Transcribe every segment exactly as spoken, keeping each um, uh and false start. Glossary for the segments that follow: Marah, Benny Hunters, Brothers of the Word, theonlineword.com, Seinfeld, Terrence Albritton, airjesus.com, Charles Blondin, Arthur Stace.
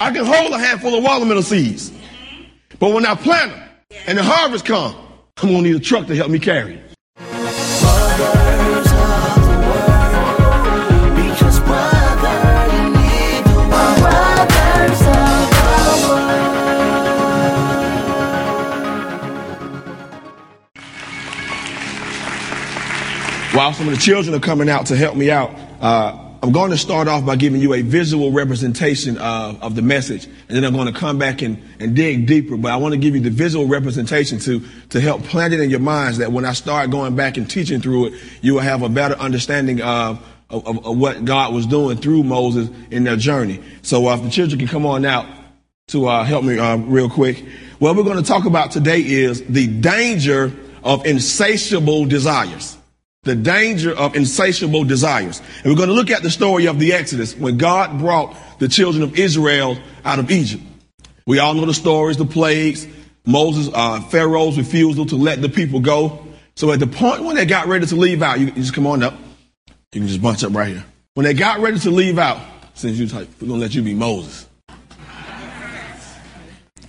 I can hold a handful of watermelon seeds. But when I plant them and the harvest comes, I'm going to need a truck to help me carry it. While some of the children are coming out to help me out, uh, I'm going to start off by giving you a visual representation of, of the message, and then I'm going to come back and, and dig deeper. But I want to give you the visual representation to, to help plant it in your minds that when I start going back and teaching through it, you will have a better understanding of, of, of what God was doing through Moses in their journey. So uh, if the children can come on out to uh, help me uh, real quick. What we're going to talk about today is the danger of insatiable desires. The danger of insatiable desires. And we're going to look at the story of the Exodus when God brought the children of Israel out of Egypt. We all know the stories, the plagues, Moses, uh, Pharaoh's refusal to let the people go. So at the point when they got ready to leave out, you, you just come on up. You can just bunch up right here. When they got ready to leave out, since you type, we're going to let you be Moses.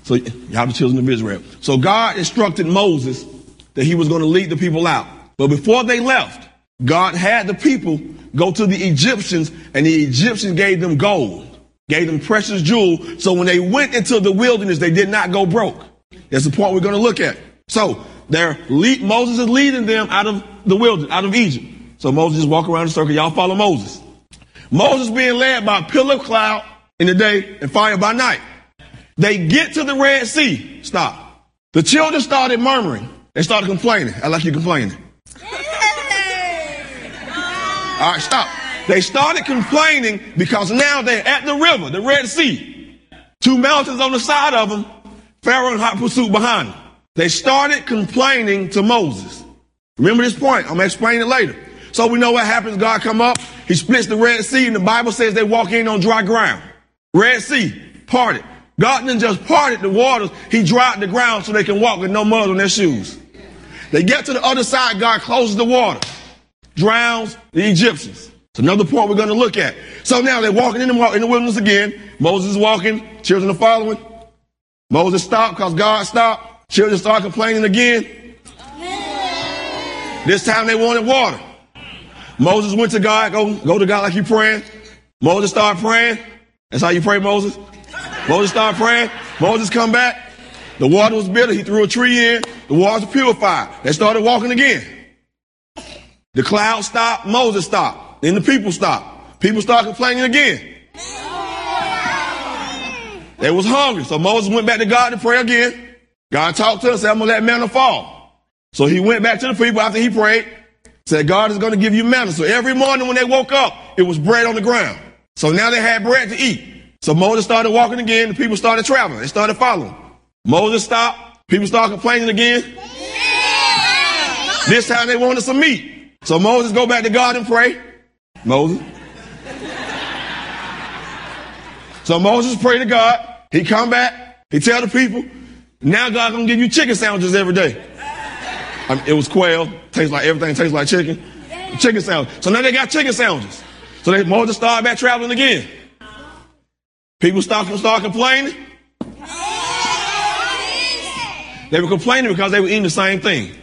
So y'all the children of Israel. So God instructed Moses that he was going to lead the people out. But before they left, God had the people go to the Egyptians, and the Egyptians gave them gold, gave them precious jewels. So when they went into the wilderness, they did not go broke. That's the point we're going to look at. So they're lead, Moses is leading them out of the wilderness, out of Egypt. So Moses just walk around the circle. Y'all follow Moses. Moses being led by a pillar of cloud in the day and fire by night. They get to the Red Sea. Stop. The children started murmuring. They started complaining. I like you complaining. All right, stop. They started complaining because now they're at the river, the Red Sea. Two mountains on the side of them, Pharaoh in hot pursuit behind them. They started complaining to Moses. Remember this point. I'm going to explain it later. So we know what happens. God come up. He splits the Red Sea, and the Bible says they walk in on dry ground. Red Sea parted. God didn't just parted the waters. He dried the ground so they can walk with no mud on their shoes. They get to the other side. God closes the water. Drowns the Egyptians. It's another point we're going to look at. So now they're walking in the, in the wilderness again. Moses is walking. Children are following. Moses stopped because God stopped. Children start complaining again. This time they wanted water. Moses went to God. Go, go to God like you're praying. Moses started praying. That's how you pray, Moses. Moses started praying. Moses come back. The water was bitter. He threw a tree in. The water was purified. They started walking again. The cloud stopped, Moses stopped, then the people stopped. People started complaining again. They was hungry, so Moses went back to God to pray again. God talked to him, said, I'm going to let manna fall. So he went back to the people after he prayed, said, God is going to give you manna. So every morning when they woke up, it was bread on the ground. So now they had bread to eat. So Moses started walking again, the people started traveling, they started following. Moses stopped, people started complaining again. This time they wanted some meat. So Moses go back to God and pray. Moses. So Moses pray to God. He come back. He tell the people, now God's going to give you chicken sandwiches every day. I mean, it was quail. Tastes like everything. Tastes like chicken. Chicken sandwich. So now they got chicken sandwiches. So they, Moses started back traveling again. People start, start complaining. They were complaining because they were eating the same thing.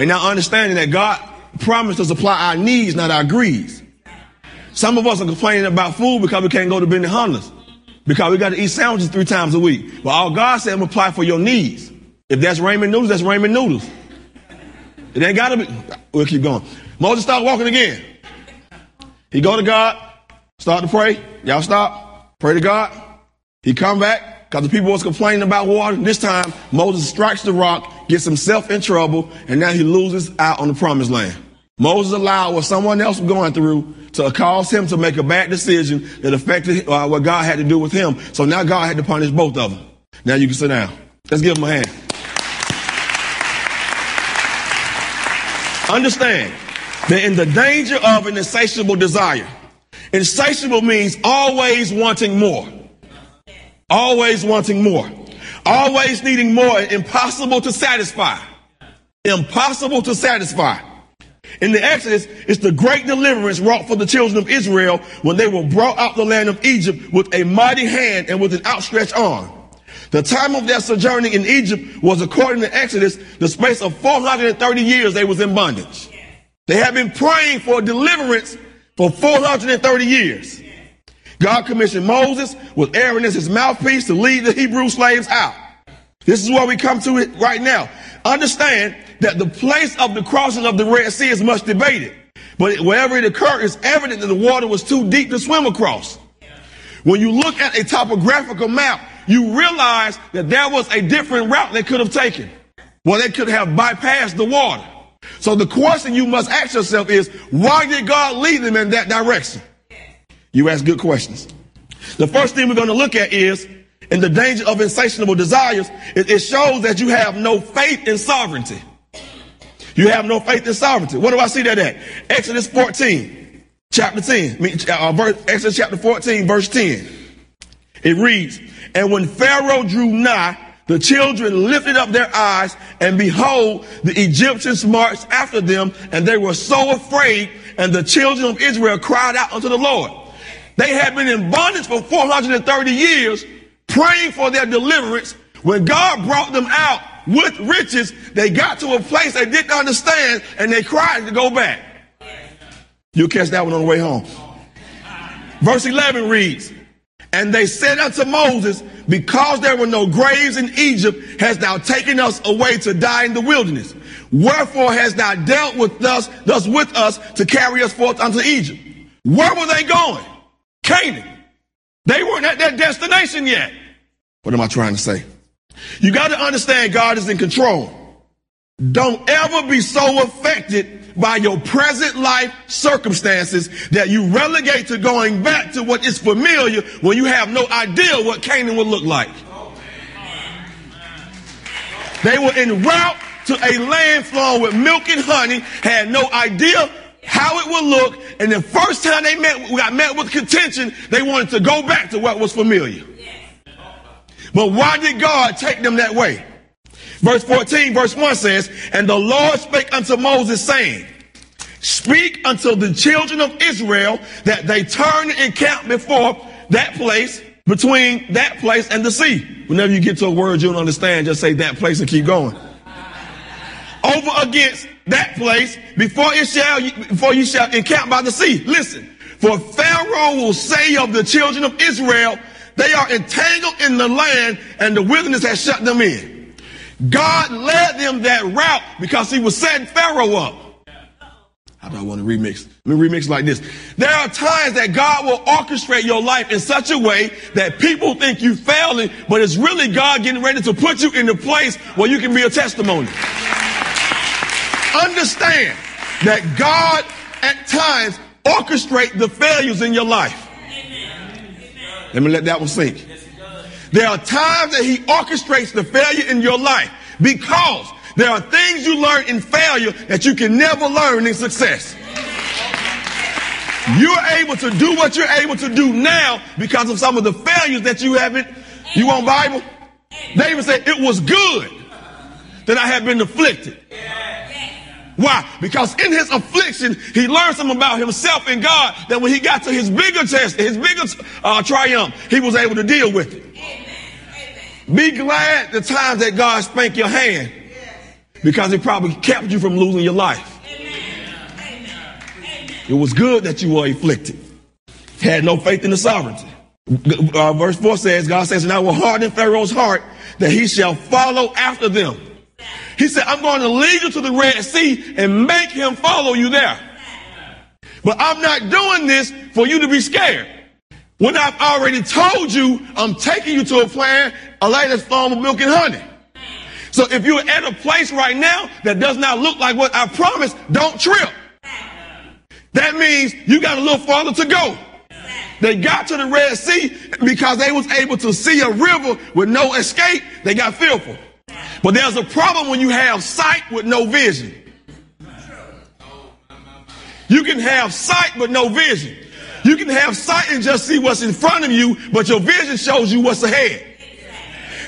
And now understanding that God promised to supply our needs, not our greeds. Some of us are complaining about food because we can't go to Benny Hunters, because we got to eat sandwiches three times a week. But all God said, I'm going to apply for your needs. If that's ramen noodles, that's ramen noodles. It ain't got to be. We'll keep going. Moses started walking again. He go to God, start to pray. Y'all stop, pray to God. He come back. Because the people was complaining about water. This time, Moses strikes the rock, gets himself in trouble, and now he loses out on the promised land. Moses allowed what someone else was going through to cause him to make a bad decision that affected uh, what God had to do with him. So now God had to punish both of them. Now you can sit down. Let's give him a hand. Understand that in the danger of an insatiable desire, insatiable means always wanting more. Always wanting more. Always needing more. Impossible to satisfy. Impossible to satisfy. In the Exodus, it's the great deliverance wrought for the children of Israel when they were brought out of the land of Egypt with a mighty hand and with an outstretched arm. The time of their sojourning in Egypt was, according to Exodus, the space of four hundred thirty years they was in bondage. They had been praying for deliverance for four hundred thirty years. God commissioned Moses with Aaron as his mouthpiece to lead the Hebrew slaves out. This is where we come to it right now. Understand that the place of the crossing of the Red Sea is much debated, but wherever it occurred, it's evident that the water was too deep to swim across. When you look at a topographical map, you realize that there was a different route they could have taken. Well, they could have bypassed the water. So the question you must ask yourself is, why did God lead them in that direction? You ask good questions. The first thing we're going to look at is, in the danger of insatiable desires, it, it shows that you have no faith in sovereignty. You have no faith in sovereignty. What do I see that at? Exodus fourteen, chapter ten, I mean, uh, verse, Exodus chapter fourteen, verse ten. It reads, "And when Pharaoh drew nigh, the children lifted up their eyes, and behold, the Egyptians marched after them, and they were so afraid, and the children of Israel cried out unto the Lord." They had been in bondage for four hundred thirty years, praying for their deliverance. When God brought them out with riches, they got to a place they didn't understand, and they cried to go back. You'll catch that one on the way home. Verse eleven reads, "And they said unto Moses, because there were no graves in Egypt, hast thou taken us away to die in the wilderness? Wherefore hast thou dealt with us, thus with us, to carry us forth unto Egypt?" Where were they going? Canaan. They weren't at their destination yet. What am I trying to say? You got to understand God is in control. Don't ever be so affected by your present life circumstances that you relegate to going back to what is familiar when you have no idea what Canaan will look like. They were en route to a land flowing with milk and honey, had no idea how it would look, and the first time they met, got met with contention, they wanted to go back to what was familiar. But why did God take them that way? Verse fourteen, verse one says, "And the Lord spake unto Moses, saying, Speak unto the children of Israel that they turn and camp before that place, between that place and the sea." Whenever you get to a word you don't understand, just say that place and keep going. "Over against that place, before it shall, before you shall encamp by the sea. Listen, for Pharaoh will say of the children of Israel, they are entangled in the land, and the wilderness has shut them in." God led them that route because he was setting Pharaoh up. How do I want to remix? Let me remix like this. There are times that God will orchestrate your life in such a way that people think you failing, but it's really God getting ready to put you in the place where you can be a testimony. Understand that God at times orchestrates the failures in your life. Let me let that one sink. There are times that he orchestrates the failure in your life because there are things you learn in failure that you can never learn in success. You're able to do what you're able to do now because of some of the failures that you haven't. You want Bible? David said, "It was good that I had been afflicted." Why? Because in his affliction, he learned something about himself and God that when he got to his bigger test, his bigger uh, triumph, he was able to deal with it. Be glad the times that God spanked your hand because it probably kept you from losing your life. Amen. It was good that you were afflicted. Had no faith in the sovereignty. Uh, verse four says, God says, "And I will harden Pharaoh's heart that he shall follow after them." He said, "I'm going to lead you to the Red Sea and make him follow you there. But I'm not doing this for you to be scared. When I've already told you, I'm taking you to a plan, a land that's flowing with milk and honey." So if you're at a place right now that does not look like what I promised, don't trip. That means you got a little farther to go. They got to the Red Sea because they was able to see a river with no escape. They got fearful. But there's a problem when you have sight with no vision. You can have sight but no vision. You can have sight and just see what's in front of you, but your vision shows you what's ahead.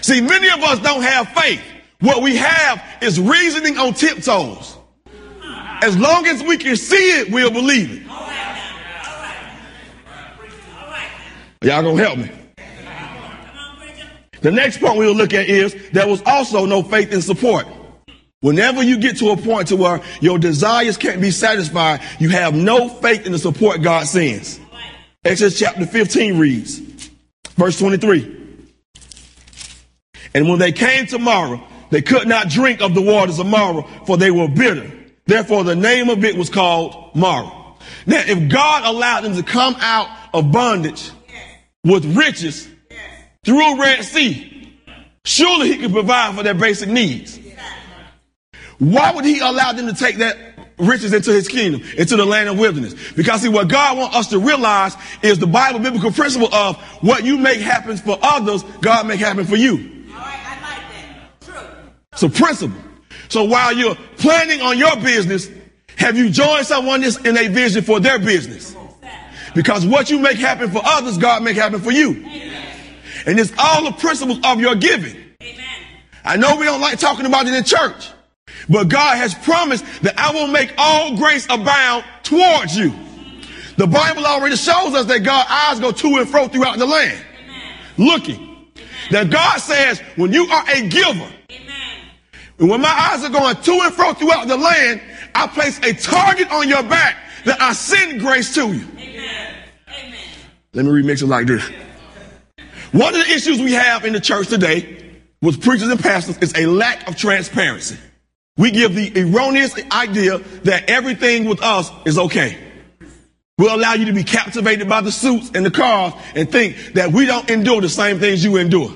See, many of us don't have faith. What we have is reasoning on tiptoes. As long as we can see it, we'll believe it. Y'all gonna help me? The next point we'll look at is there was also no faith in support. Whenever you get to a point to where your desires can't be satisfied, you have no faith in the support God sends. Exodus chapter fifteen reads, verse twenty-three. And when they came to Marah, they could not drink of the waters of Marah, for they were bitter. Therefore, the name of it was called Marah. Now, if God allowed them to come out of bondage with riches through a Red Sea, surely he could provide for their basic needs. Why would he allow them to take that riches into his kingdom, into the land of wilderness? Because see, what God wants us to realize is the Bible biblical principle of what you make happen for others, God make happen for you. All right, I like that. True. It's a principle. So while you're planning on your business, have you joined someone that's in a vision for their business? Because what you make happen for others, God make happen for you. Amen. And it's all the principles of your giving. Amen. I know we don't like talking about it in church, but God has promised that I will make all grace abound towards you. The Bible already shows us that God's eyes go to and fro throughout the land. Amen. Looking. Amen. That God says, when you are a giver, and when my eyes are going to and fro throughout the land, I place a target on your back that I send grace to you. Amen. Amen. Let me remix it like this. One of the issues we have in the church today with preachers and pastors is a lack of transparency. We give the erroneous idea that everything with us is okay. We'll allow you to be captivated by the suits and the cars and think that we don't endure the same things you endure.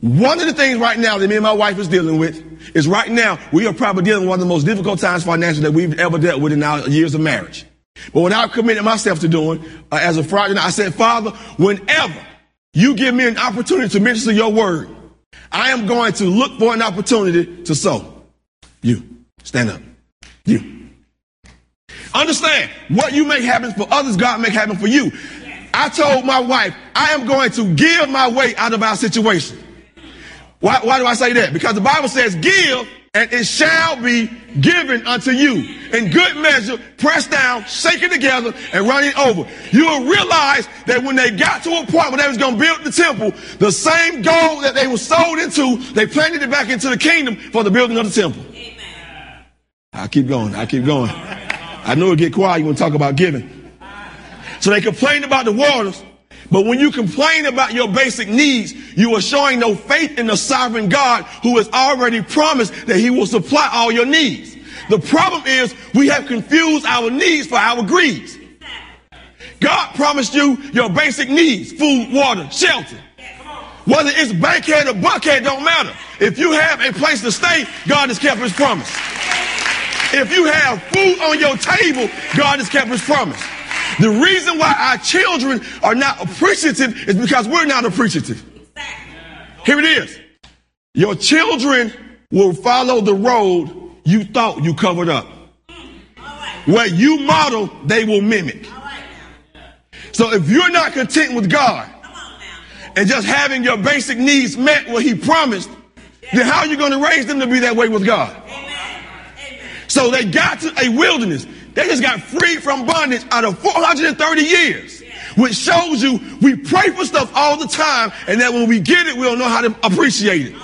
One of the things right now that me and my wife is dealing with is right now we are probably dealing with one of the most difficult times financially that we've ever dealt with in our years of marriage. But what I've committed myself to doing uh, as a Friday night, I said, Father, whenever you give me an opportunity to minister your word, I am going to look for an opportunity to sow. You. Stand up. You. Understand, what you make happen for others, God make happen for you. I told my wife, I am going to give my way out of our situation. Why, why do I say that? Because the Bible says, give and it shall be given unto you in good measure, pressed down, shaken together, and running over. You will realize that when they got to a point where they was going to build the temple, the same gold that they were sold into, they planted it back into the kingdom for the building of the temple. Amen. I keep going. I keep going. I know it get quiet when you talk about giving. So they complained about the waters. But when you complain about your basic needs, you are showing no faith in the sovereign God who has already promised that he will supply all your needs. The problem is we have confused our needs for our greeds. God promised you your basic needs, food, water, shelter. Whether it's bankhead or buckhead, don't matter. If you have a place to stay, God has kept his promise. If you have food on your table, God has kept his promise. The reason why our children are not appreciative is because we're not appreciative. Here it is. Your children will follow the road you thought you covered up. What you model, they will mimic. So if you're not content with God and just having your basic needs met what he promised, then how are you going to raise them to be that way with God? So they got to a wilderness. They just got freed from bondage out of four hundred thirty years, which shows you we pray for stuff all the time and that when we get it, we don't know how to appreciate it.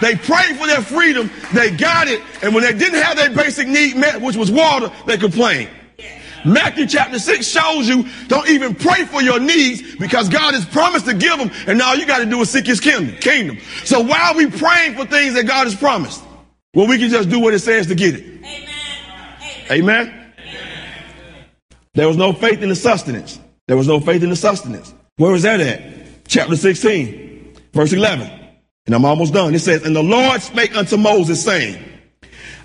They prayed for their freedom, they got it, and when they didn't have their basic need met, which was water, they complained. Matthew chapter six shows you don't even pray for your needs because God has promised to give them, and all you got to do is seek his kingdom. kingdom. So why are we praying for things that God has promised? Well, we can just do what it says to get it. Amen. Amen. There was no faith in the sustenance. There was no faith in the sustenance. Where was that at? Chapter sixteen, verse eleven. And I'm almost done. It says, and the Lord spake unto Moses, saying,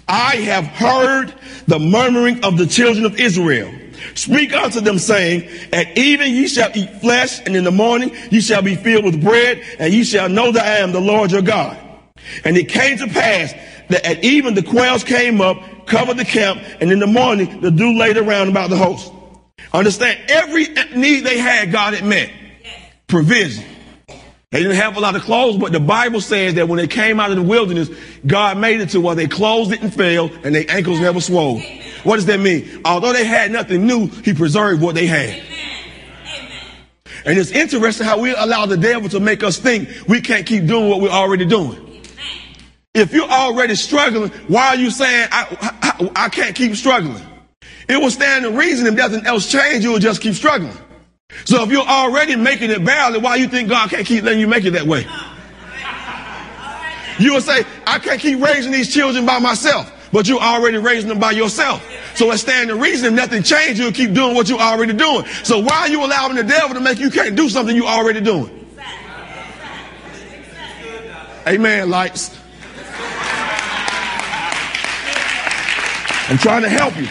I have heard the murmuring of the children of Israel. Speak unto them, saying, at even ye shall eat flesh, and in the morning ye shall be filled with bread, and ye shall know that I am the Lord your God. And it came to pass that at even the quails came up, covered the camp, and in the morning the dew laid around about the host. Understand, every need they had, God had met. Provision. They didn't have a lot of clothes, but the Bible says that when they came out of the wilderness, God made it to where their clothes didn't fail and their ankles never swole. What does that mean? Although they had nothing new, he preserved what they had. And it's interesting how we allow the devil to make us think we can't keep doing what we're already doing. If you're already struggling, why are you saying, I, I, I can't keep struggling? It will stand to reason. If nothing else changes, you will just keep struggling. So if you're already making it badly, why you think God can't keep letting you make it that way? You will say, I can't keep raising these children by myself, but you're already raising them by yourself. So it stands to reason. If nothing changes, you'll keep doing what you're already doing. So why are you allowing the devil to make you can't do something you're already doing? Amen, lights. I'm trying to help you.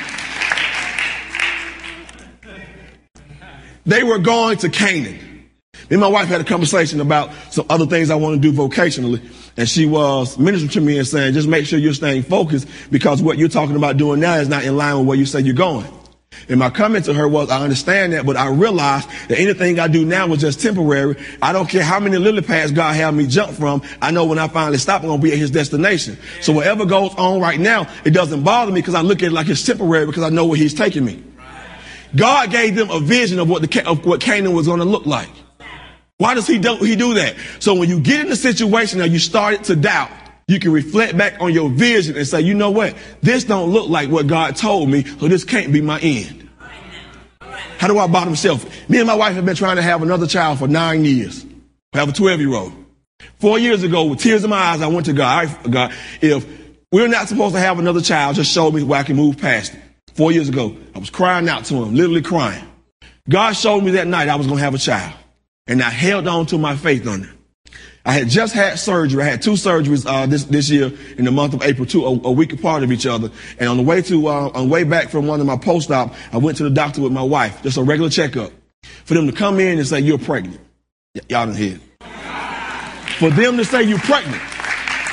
They were going to Canaan. Me and my wife had a conversation about some other things I want to do vocationally. And she was ministering to me and saying, just make sure you're staying focused because what you're talking about doing now is not in line with where you say you're going. And my comment to her was, I understand that, but I realized that anything I do now was just temporary. I don't care how many lily pads God had me jump from. I know when I finally stop, I'm going to be at his destination. So whatever goes on right now, it doesn't bother me because I look at it like it's temporary because I know where he's taking me. God gave them a vision of what the of what Canaan was going to look like. Why does he do, he do that? So when you get in the situation and you started to doubt, you can reflect back on your vision and say, you know what? This don't look like what God told me, so this can't be my end. How do I bottom shelf? Me and my wife have been trying to have another child for nine years. I have a twelve-year-old. Four years ago, with tears in my eyes, I went to God. All right, God, if we're not supposed to have another child, just show me where I can move past it. Four years ago, I was crying out to him, literally crying. God showed me that night I was going to have a child, and I held on to my faith on it. I had just had surgery. I had two surgeries uh, this this year in the month of April, two a, a week apart of each other. And on the way to uh, on the way back from one of my post-op, I went to the doctor with my wife, just a regular checkup, for them to come in and say you're pregnant. Y- y'all done hear it. For them to say you're pregnant.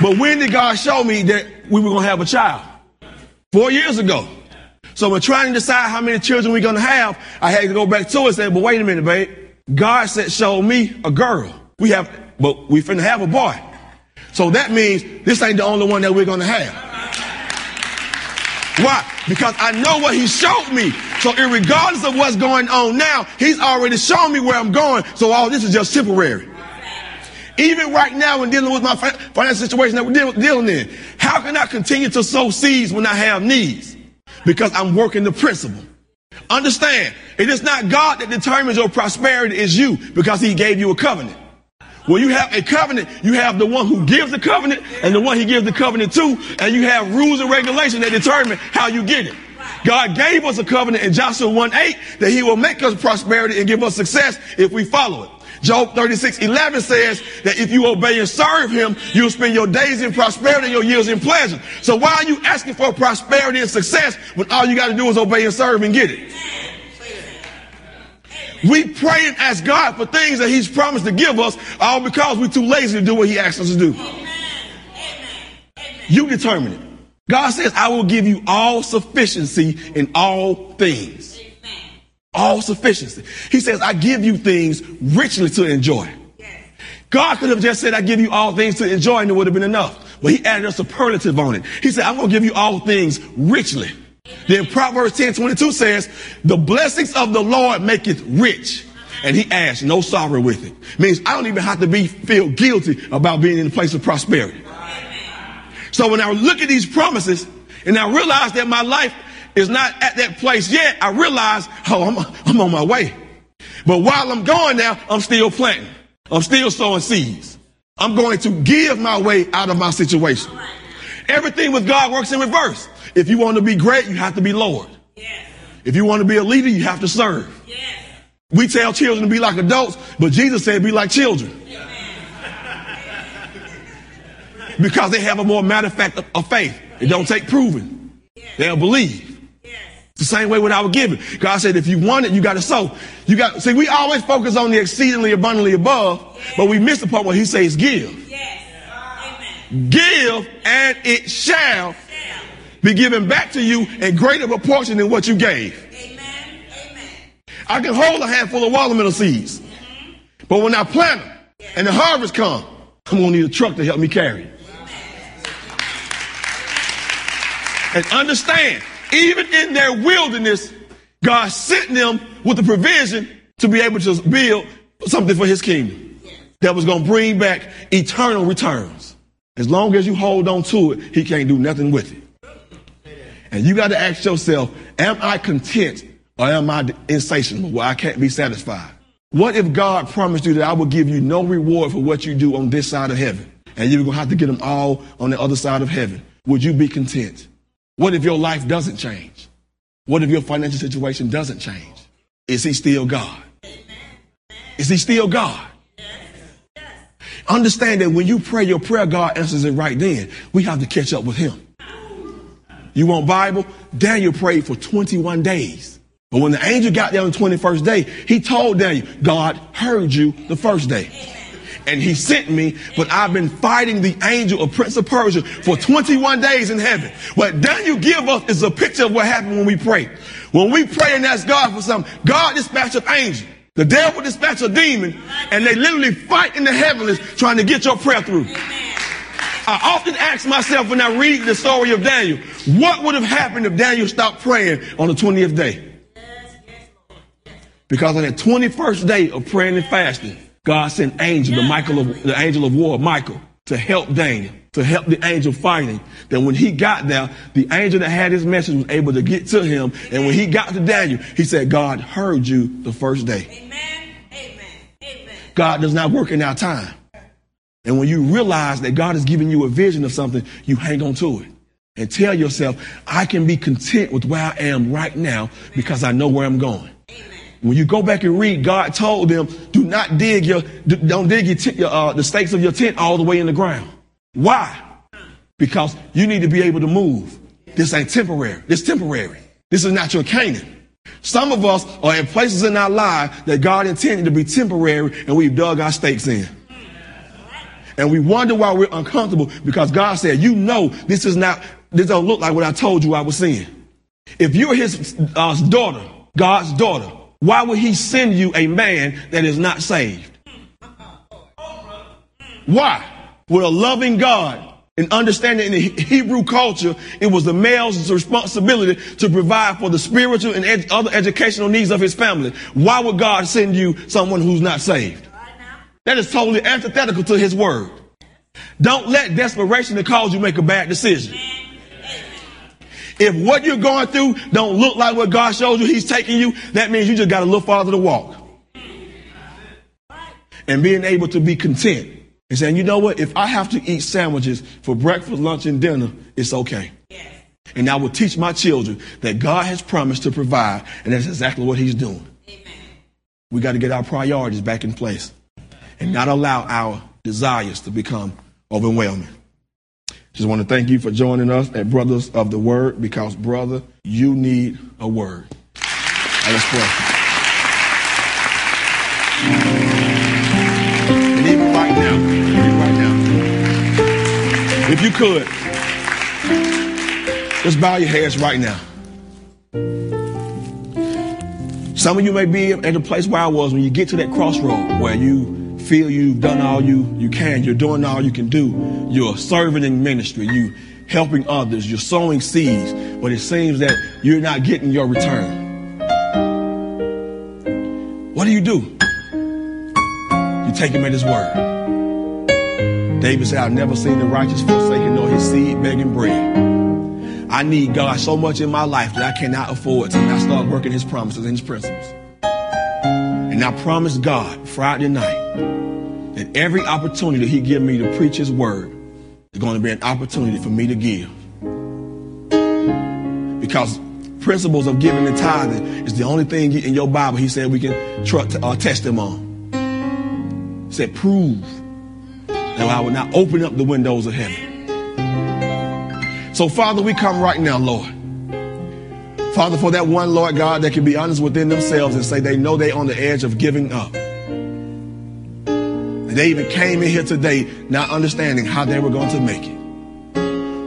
But when did God show me that we were going to have a child? Four years ago. So when trying to decide how many children we're going to have, I had to go back to it and say, but wait a minute, babe. God said, show me a girl. We have, but we finna have a boy. So that means this ain't the only one that we're going to have. Why? Because I know what he showed me. So irregardless of what's going on now, he's already shown me where I'm going. So all this is just temporary. Even right now when dealing with my financial situation that we're dealing in, how can I continue to sow seeds when I have needs? Because I'm working the principle. Understand, it is not God that determines your prosperity, it's you, because he gave you a covenant. When you have a covenant, you have the one who gives the covenant and the one he gives the covenant to, and you have rules and regulations that determine how you get it. God gave us a covenant in Joshua one eight that he will make us prosperity and give us success if we follow it. Job thirty-six eleven says that if you obey and serve him, you'll spend your days in prosperity and your years in pleasure. So why are you asking for prosperity and success when all you got to do is obey and serve and get it? We pray and ask God for things that he's promised to give us, all because we're too lazy to do what he asks us to do. You determine it. God says, I will give you all sufficiency in all things. All sufficiency. He says, I give you things richly to enjoy. Yes. God could have just said, I give you all things to enjoy, and it would have been enough. But he added a superlative on it. He said, I'm going to give you all things richly. Amen. Then Proverbs ten twenty-two says, the blessings of the Lord maketh rich, and he adds no sorrow with it. Means I don't even have to be feel guilty about being in a place of prosperity. Amen. So when I look at these promises, and I realize that my life is not at that place yet, I realize, oh, I'm, I'm on my way. But while I'm going now, I'm still planting. I'm still sowing seeds. I'm going to give my way out of my situation. Everything with God works in reverse. If you want to be great, you have to be lowered. If you want to be a leader, you have to serve. We tell children to be like adults, but Jesus said be like children. Because they have a more matter of fact of faith. It don't take proving. They'll believe. The same way with our giving. God said, if you want it, you got to sow. You got see, we always focus on the exceedingly abundantly above, yes, but we miss the part where he says give. Yes. Amen. Give and it shall be given back to you in greater proportion than what you gave. Amen. Amen. I can hold a handful of watermelon seeds, mm-hmm, but when I plant them, yes, and the harvest come, I'm going to need a truck to help me carry it. And understand, even in their wilderness, God sent them with the provision to be able to build something for his kingdom that was going to bring back eternal returns. As long as you hold on to it, he can't do nothing with it. And you got to ask yourself, am I content or am I insatiable where I can't be satisfied? What if God promised you that I will give you no reward for what you do on this side of heaven and you're going to have to get them all on the other side of heaven? Would you be content? What if your life doesn't change? What if your financial situation doesn't change? Is he still God? Is he still God? Understand that when you pray, your prayer, God answers it right then. We have to catch up with him. You want Bible? Daniel prayed for twenty-one days. But when the angel got there on the twenty-first day, he told Daniel, God heard you the first day. And he sent me, but I've been fighting the angel of Prince of Persia for twenty-one days in heaven. What Daniel give us is a picture of what happened when we pray. When we pray and ask God for something, God dispatch an angel. The devil dispatch a demon, and they literally fight in the heavens trying to get your prayer through. I often ask myself when I read the story of Daniel, what would have happened if Daniel stopped praying on the twentieth day? Because on that twenty-first day of praying and fasting, God sent angel, the, Michael of, the angel of war, Michael, to help Daniel, to help the angel fighting. Then when he got there, the angel that had his message was able to get to him. And when he got to Daniel, he said, God heard you the first day. Amen. Amen. Amen. God does not work in our time. And when you realize that God has given you a vision of something, you hang on to it and tell yourself, I can be content with where I am right now because I know where I'm going. Amen. When you go back and read, God told them, do not dig your, don't dig your t- uh, the stakes of your tent all the way in the ground. Why? Because you need to be able to move. This ain't temporary. This temporary. This is not your Canaan. Some of us are in places in our life that God intended to be temporary and we've dug our stakes in. And we wonder why we're uncomfortable because God said, you know, this is not, this don't look like what I told you I was seeing. If you're his uh, daughter, God's daughter, why would he send you a man that is not saved? Why? With a loving God and understanding in the Hebrew culture, it was the male's responsibility to provide for the spiritual and ed- other educational needs of his family. Why would God send you someone who's not saved? That is totally antithetical to his word. Don't let desperation that cause you make a bad decision. If what you're going through don't look like what God shows you, he's taking you, that means you just got a little farther to walk. And being able to be content and saying, you know what, if I have to eat sandwiches for breakfast, lunch, and dinner, it's okay. And I will teach my children that God has promised to provide, and that's exactly what he's doing. We got to get our priorities back in place. And not allow our desires to become overwhelming. Just want to thank you for joining us at Brothers of the Word, because, brother, you need a word. Now let's pray. And even right now, even right now, if you could, just bow your heads right now. Some of you may be at the place where I was when you get to that crossroad where you feel you've done all you, you can, you're doing all you can do, you're serving in ministry, you helping others, you're sowing seeds, but it seems that you're not getting your return. What do you do? You take him at his word. David said, I've never seen the righteous forsaken nor his seed begging bread. I need God so much in my life that I cannot afford to not start working his promises and his principles. And I promised God Friday night that every opportunity he give me to preach his word is going to be an opportunity for me to give. Because principles of giving and tithing is the only thing in your Bible he said we can tr- uh, test them on. He said, prove that I will not open up the windows of heaven. So, Father, we come right now, Lord. Father, for that one, Lord God, that can be honest within themselves and say they know they're on the edge of giving up. And they even came in here today not understanding how they were going to make it.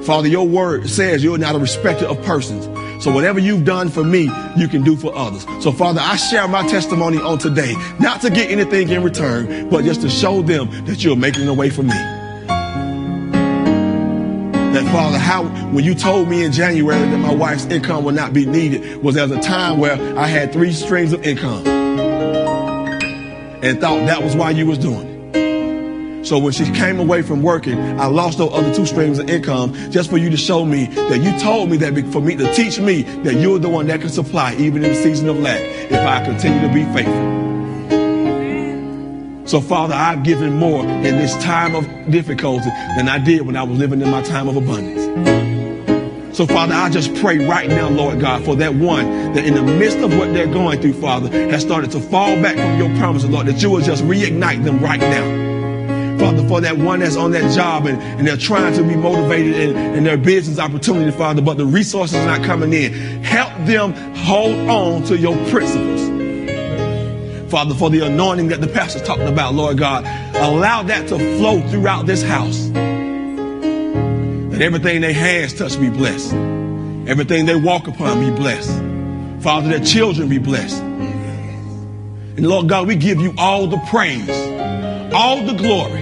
Father, your word says you're not a respecter of persons. So whatever you've done for me, you can do for others. So, Father, I share my testimony on today, not to get anything in return, but just to show them that you're making a way for me. That, Father, how when you told me in January that my wife's income would not be needed, was at a time where I had three streams of income and thought that was why you was doing it. So when she came away from working, I lost those other two streams of income just for you to show me that you told me that for me to teach me that you're the one that can supply even in the season of lack if I continue to be faithful. So, Father, I've given more in this time of difficulty than I did when I was living in my time of abundance. So, Father, I just pray right now, Lord God, for that one that in the midst of what they're going through, Father, has started to fall back from your promises, Lord, that you will just reignite them right now. Father, for that one that's on that job and, and they're trying to be motivated in, in their business opportunity, Father, but the resources are not coming in. Help them hold on to your principles. Father, for the anointing that the pastor's talking about, Lord God, allow that to flow throughout this house. That everything their hands touch be blessed. Everything they walk upon be blessed. Father, their children be blessed. And Lord God, we give you all the praise, all the glory,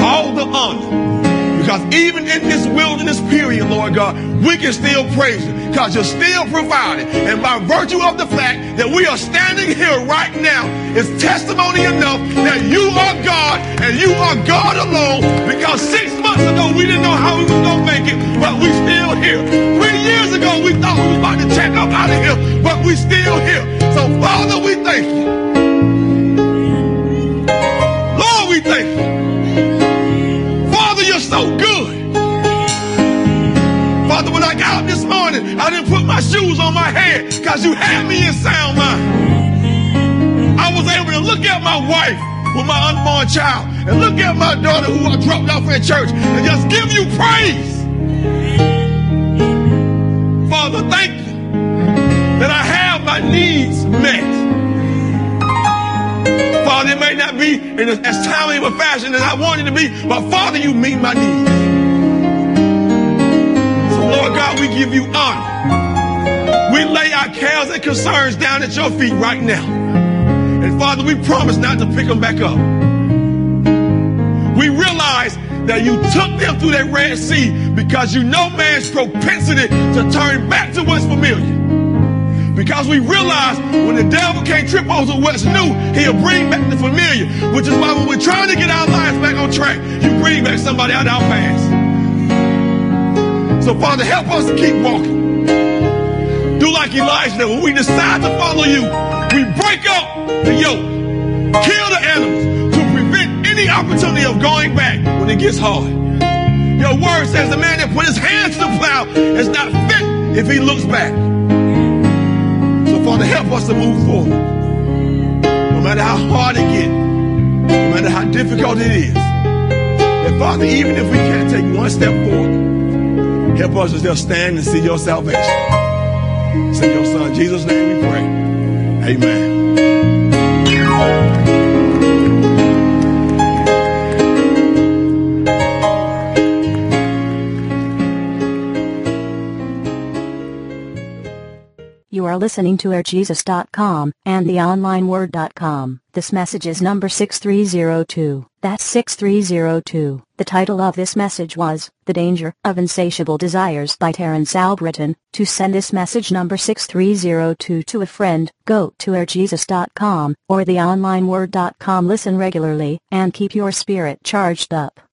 all the honor. Because even in this wilderness period, Lord God, we can still praise you. Because you're still providing. And by virtue of the fact that we are standing here right now, it's testimony enough that you are God and you are God alone. Because six months ago, we didn't know how we was going to make it, but we still here. Three years ago, we thought we was about to check up out of here, but we still here. So, Father, we thank you. Lord, we thank you. Father, you're so good. Father, when I got up this morning, I didn't put my shoes on my head because you had me in sound mind. I was able to look at my wife with my unborn child and look at my daughter who I dropped off at church and just give you praise. Father, thank you that I have my needs met. Father, it may not be in as timely of a fashion as I wanted to be, but Father, you meet my needs. Lord God, we give you honor. We lay our cares and concerns down at your feet right now. And Father, we promise not to pick them back up. We realize that you took them through that Red Sea because you know man's propensity to turn back to what's familiar. Because we realize when the devil can't trip over what's new, he'll bring back the familiar. Which is why when we're trying to get our lives back on track, you bring back somebody out of our past. So, Father, help us to keep walking. Do like Elijah. When we decide to follow you, we break up the yoke, kill the animals to prevent any opportunity of going back when it gets hard. Your word says the man that put his hands to the plow is not fit if he looks back. So, Father, help us to move forward. No matter how hard it gets, no matter how difficult it is. And, Father, even if we can't take one step forward, help us to just stand and see your salvation. It's in your son Jesus' name we pray. Amen. You are listening to air jesus dot com and the online word dot com. This message is number six three zero two. That's six three zero two. The title of this message was, The Danger of Insatiable Desires by Terrence Albritton. To send this message number six three zero two to a friend, go to air jesus dot com or the online word dot com. Listen regularly and keep your spirit charged up.